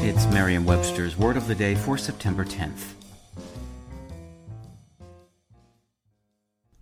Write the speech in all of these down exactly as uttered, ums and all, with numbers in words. It's Merriam-Webster's Word of the Day for September tenth.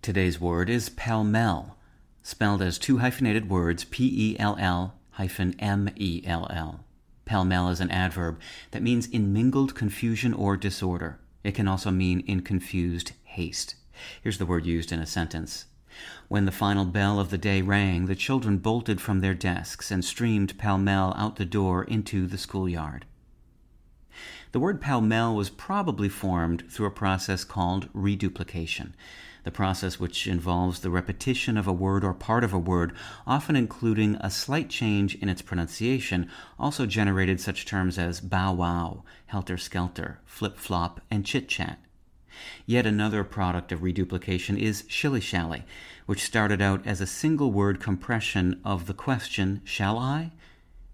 Today's word is pell-mell, spelled as two hyphenated words, P E L L hyphen M E L L. Pell-mell is an adverb that means in mingled confusion or disorder. It can also mean in confused haste. Here's the word used in a sentence. When the final bell of the day rang, the children bolted from their desks and streamed pell-mell out the door into the schoolyard. The word pell-mell was probably formed through a process called reduplication. The process, which involves the repetition of a word or part of a word, often including a slight change in its pronunciation, also generated such terms as bow-wow, helter-skelter, flip-flop, and chit-chat. Yet another product of reduplication is shilly-shally, which started out as a single-word compression of the question, shall I?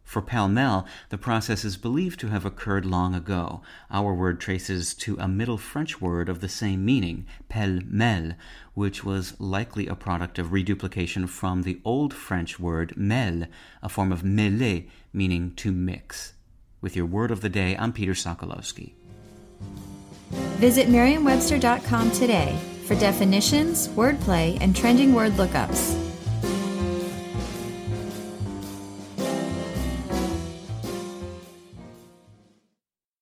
For pell-mell, the process is believed to have occurred long ago. Our word traces to a Middle French word of the same meaning, pelle-mêle, which was likely a product of reduplication from the Old French word mêle, a form of mêler, meaning to mix. With your Word of the Day, I'm Peter Sokolowski. Visit Merriam Webster dot com today for definitions, wordplay, and trending word lookups.